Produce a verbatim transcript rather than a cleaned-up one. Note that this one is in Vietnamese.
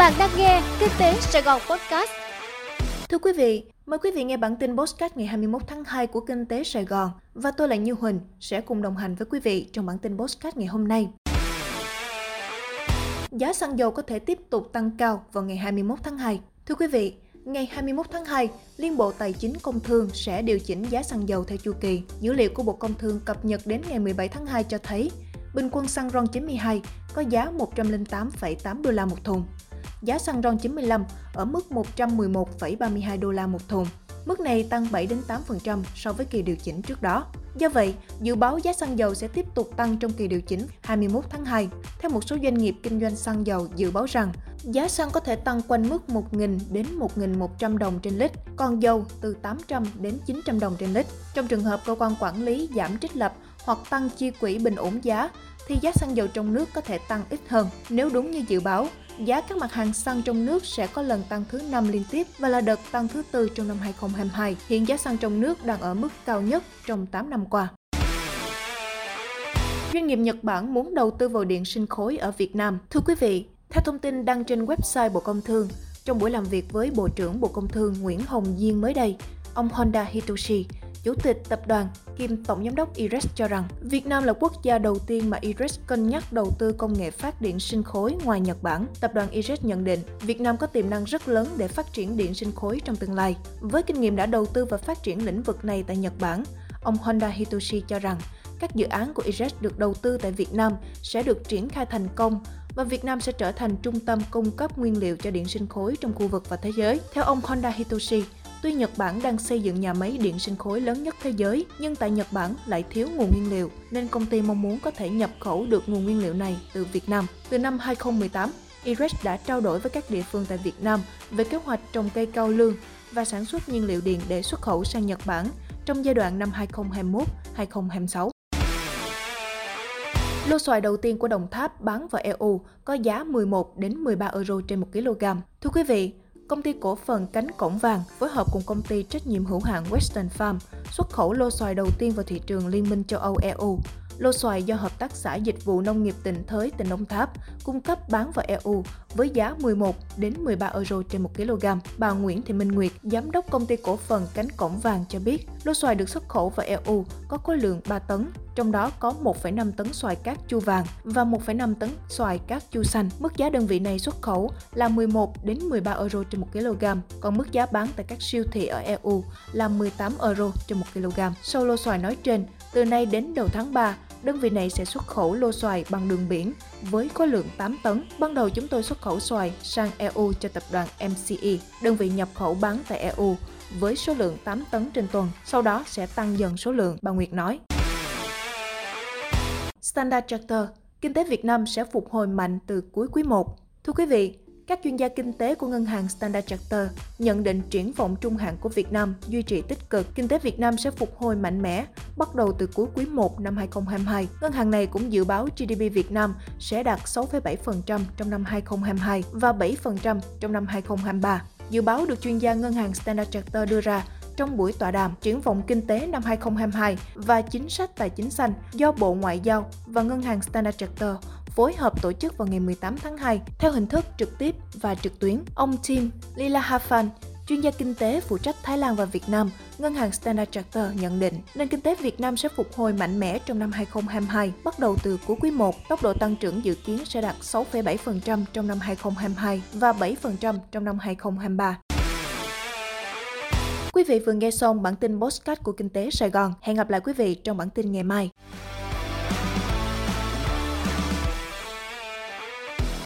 Bạn đang nghe Kinh tế Sài Gòn Podcast. Thưa quý vị, mời quý vị nghe bản tin podcast ngày hai mươi mốt tháng hai của Kinh tế Sài Gòn và tôi là Như Huỳnh sẽ cùng đồng hành với quý vị trong bản tin podcast ngày hôm nay. Giá xăng dầu có thể tiếp tục tăng cao vào ngày hai mươi mốt tháng hai. Thưa quý vị, ngày hai mươi mốt tháng hai, Liên Bộ Tài chính Công Thương sẽ điều chỉnh giá xăng dầu theo chu kỳ. Dữ liệu của Bộ Công Thương cập nhật đến ngày mười bảy tháng hai cho thấy bình quân xăng RON chín mươi hai có giá một trăm lẻ tám phẩy tám đô la một thùng. Giá xăng RON chín mươi lăm ở mức một trăm mười một phẩy ba mươi hai đô la một thùng. Mức này tăng bảy đến tám phần trăm so với kỳ điều chỉnh trước đó. Do vậy, dự báo giá xăng dầu sẽ tiếp tục tăng trong kỳ điều chỉnh hai mươi mốt tháng hai. Theo một số doanh nghiệp kinh doanh xăng dầu dự báo rằng, giá xăng có thể tăng quanh mức một nghìn đến một nghìn một trăm đồng trên lít, còn dầu từ tám trăm đến chín trăm đồng trên lít. Trong trường hợp cơ quan quản lý giảm trích lập hoặc tăng chi quỹ bình ổn giá, thì giá xăng dầu trong nước có thể tăng ít hơn. Nếu đúng như dự báo, giá các mặt hàng xăng trong nước sẽ có lần tăng thứ năm liên tiếp và là đợt tăng thứ tư trong năm hai nghìn không trăm hai mươi hai. Hiện giá xăng trong nước đang ở mức cao nhất trong tám năm qua. Doanh nghiệp Nhật Bản muốn đầu tư vào điện sinh khối ở Việt Nam. Thưa quý vị, theo thông tin đăng trên website Bộ Công Thương, trong buổi làm việc với Bộ trưởng Bộ Công Thương Nguyễn Hồng Diên mới đây, ông Honda Hitoshi, Chủ tịch tập đoàn kiêm Tổng giám đốc i rờ e ét cho rằng Việt Nam là quốc gia đầu tiên mà i rờ e ét cân nhắc đầu tư công nghệ phát điện sinh khối ngoài Nhật Bản. Tập đoàn i rờ e ét nhận định Việt Nam có tiềm năng rất lớn để phát triển điện sinh khối trong tương lai. Với kinh nghiệm đã đầu tư và phát triển lĩnh vực này tại Nhật Bản, ông Honda Hitoshi cho rằng các dự án của i rờ e ét được đầu tư tại Việt Nam sẽ được triển khai thành công và Việt Nam sẽ trở thành trung tâm cung cấp nguyên liệu cho điện sinh khối trong khu vực và thế giới. Theo ông Honda Hitoshi, tuy Nhật Bản đang xây dựng nhà máy điện sinh khối lớn nhất thế giới, nhưng tại Nhật Bản lại thiếu nguồn nguyên liệu, nên công ty mong muốn có thể nhập khẩu được nguồn nguyên liệu này từ Việt Nam. Từ năm hai nghìn không trăm mười tám, i rờ e ét đã trao đổi với các địa phương tại Việt Nam về kế hoạch trồng cây cao lương và sản xuất nhiên liệu điện để xuất khẩu sang Nhật Bản trong giai đoạn năm hai nghìn không trăm hai mươi mốt đến hai nghìn không trăm hai mươi sáu. Lô xoài đầu tiên của Đồng Tháp bán vào e u có giá mười một đến mười ba euro trên một ki lô gam. Thưa quý vị, Công ty cổ phần Cánh Cổng Vàng phối hợp cùng công ty trách nhiệm hữu hạn Western Farm xuất khẩu lô xoài đầu tiên vào thị trường Liên minh châu Âu e u. Lô xoài do Hợp tác xã Dịch vụ Nông nghiệp tỉnh Thới, tỉnh Đồng Tháp cung cấp bán vào e u với giá mười một đến mười ba euro trên một ki lô gam. Bà Nguyễn Thị Minh Nguyệt, giám đốc công ty cổ phần Cánh Cổng Vàng cho biết, lô xoài được xuất khẩu vào e u có khối lượng ba tấn, trong đó có một phẩy năm tấn xoài cát chu vàng và một phẩy năm tấn xoài cát chu xanh. Mức giá đơn vị này xuất khẩu là mười một đến mười ba euro trên một ki lô gam, còn mức giá bán tại các siêu thị ở e u là mười tám euro trên một ki lô gam. Sau lô xoài nói trên, từ nay đến đầu tháng ba, đơn vị này sẽ xuất khẩu lô xoài bằng đường biển với khối lượng tám tấn. Ban đầu chúng tôi xuất khẩu xoài sang e u cho tập đoàn em xê e, đơn vị nhập khẩu bán tại e u với số lượng tám tấn trên tuần, sau đó sẽ tăng dần số lượng, bà Nguyệt nói. Standard Chartered, kinh tế Việt Nam sẽ phục hồi mạnh từ cuối quý một. Thưa quý vị, các chuyên gia kinh tế của ngân hàng Standard Chartered nhận định triển vọng trung hạn của Việt Nam duy trì tích cực, kinh tế Việt Nam sẽ phục hồi mạnh mẽ bắt đầu từ cuối quý một năm hai nghìn không trăm hai mươi hai. Ngân hàng này cũng dự báo giê đê pê Việt Nam sẽ đạt sáu phẩy bảy phần trăm trong năm hai nghìn không trăm hai mươi hai và bảy phần trăm trong năm hai nghìn không trăm hai mươi ba. Dự báo được chuyên gia ngân hàng Standard Chartered đưa ra trong buổi tọa đàm triển vọng kinh tế năm hai nghìn không trăm hai mươi hai và chính sách tài chính xanh do Bộ Ngoại giao và ngân hàng Standard Chartered phối hợp tổ chức vào ngày mười tám tháng hai theo hình thức trực tiếp và trực tuyến. Ông Jim Lilahavan, chuyên gia kinh tế phụ trách Thái Lan và Việt Nam, ngân hàng Standard Chartered nhận định nền kinh tế Việt Nam sẽ phục hồi mạnh mẽ trong năm hai nghìn không trăm hai mươi hai, bắt đầu từ cuối quý một. Tốc độ tăng trưởng dự kiến sẽ đạt sáu phẩy bảy phần trăm trong năm hai nghìn không trăm hai mươi hai và bảy phần trăm trong năm hai nghìn không trăm hai mươi ba. Quý vị vừa nghe xong bản tin podcast của Kinh tế Sài Gòn. Hẹn gặp lại quý vị trong bản tin ngày mai.